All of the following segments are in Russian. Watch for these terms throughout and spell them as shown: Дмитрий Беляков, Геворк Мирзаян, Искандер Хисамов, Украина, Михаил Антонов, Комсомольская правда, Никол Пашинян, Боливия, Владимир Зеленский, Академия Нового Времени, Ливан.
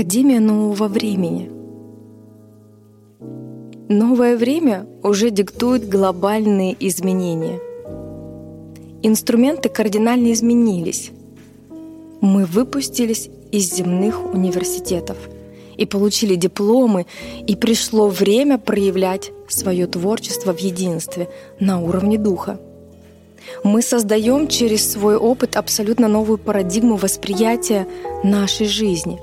Академия Нового Времени. Новое время уже диктует глобальные изменения. Инструменты кардинально изменились. Мы выпустились из земных университетов и получили дипломы, и пришло время проявлять свое творчество в единстве на уровне духа. Мы создаем через свой опыт абсолютно новую парадигму восприятия нашей жизни,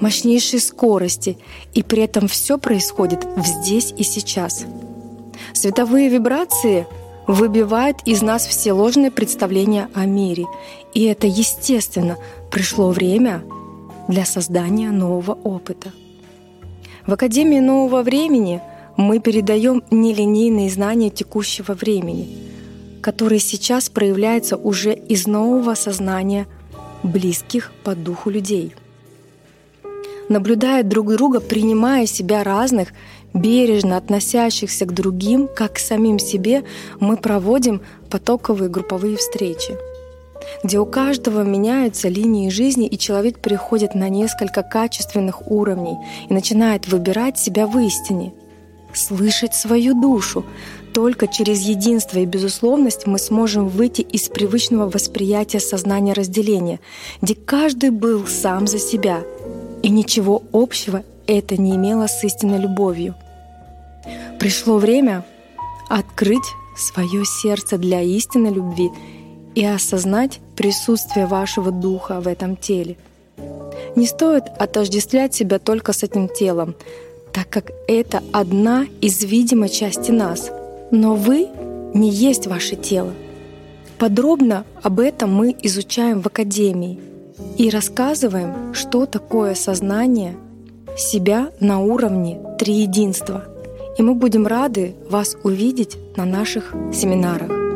мощнейшей скорости, и при этом все происходит здесь и сейчас. Световые вибрации выбивают из нас все ложные представления о мире, и это естественно, пришло время для создания нового опыта. В Академии Нового Времени мы передаем нелинейные знания текущего времени, которые сейчас проявляются уже из нового сознания близких по духу людей. Наблюдая друг друга, принимая себя разных, бережно относящихся к другим, как к самим себе, мы проводим потоковые групповые встречи, где у каждого меняются линии жизни, и человек переходит на несколько качественных уровней и начинает выбирать себя в истине, слышать свою душу. Только через единство и безусловность мы сможем выйти из привычного восприятия сознания разделения, где каждый был сам за себя, и ничего общего это не имело с истинной любовью. Пришло время открыть свое сердце для истинной любви и осознать присутствие вашего духа в этом теле. Не стоит отождествлять себя только с этим телом, так как это одна из видимой части нас. Но вы не есть ваше тело. Подробно об этом мы изучаем в Академии и рассказываем, что такое сознание себя на уровне триединства. И мы будем рады вас увидеть на наших семинарах.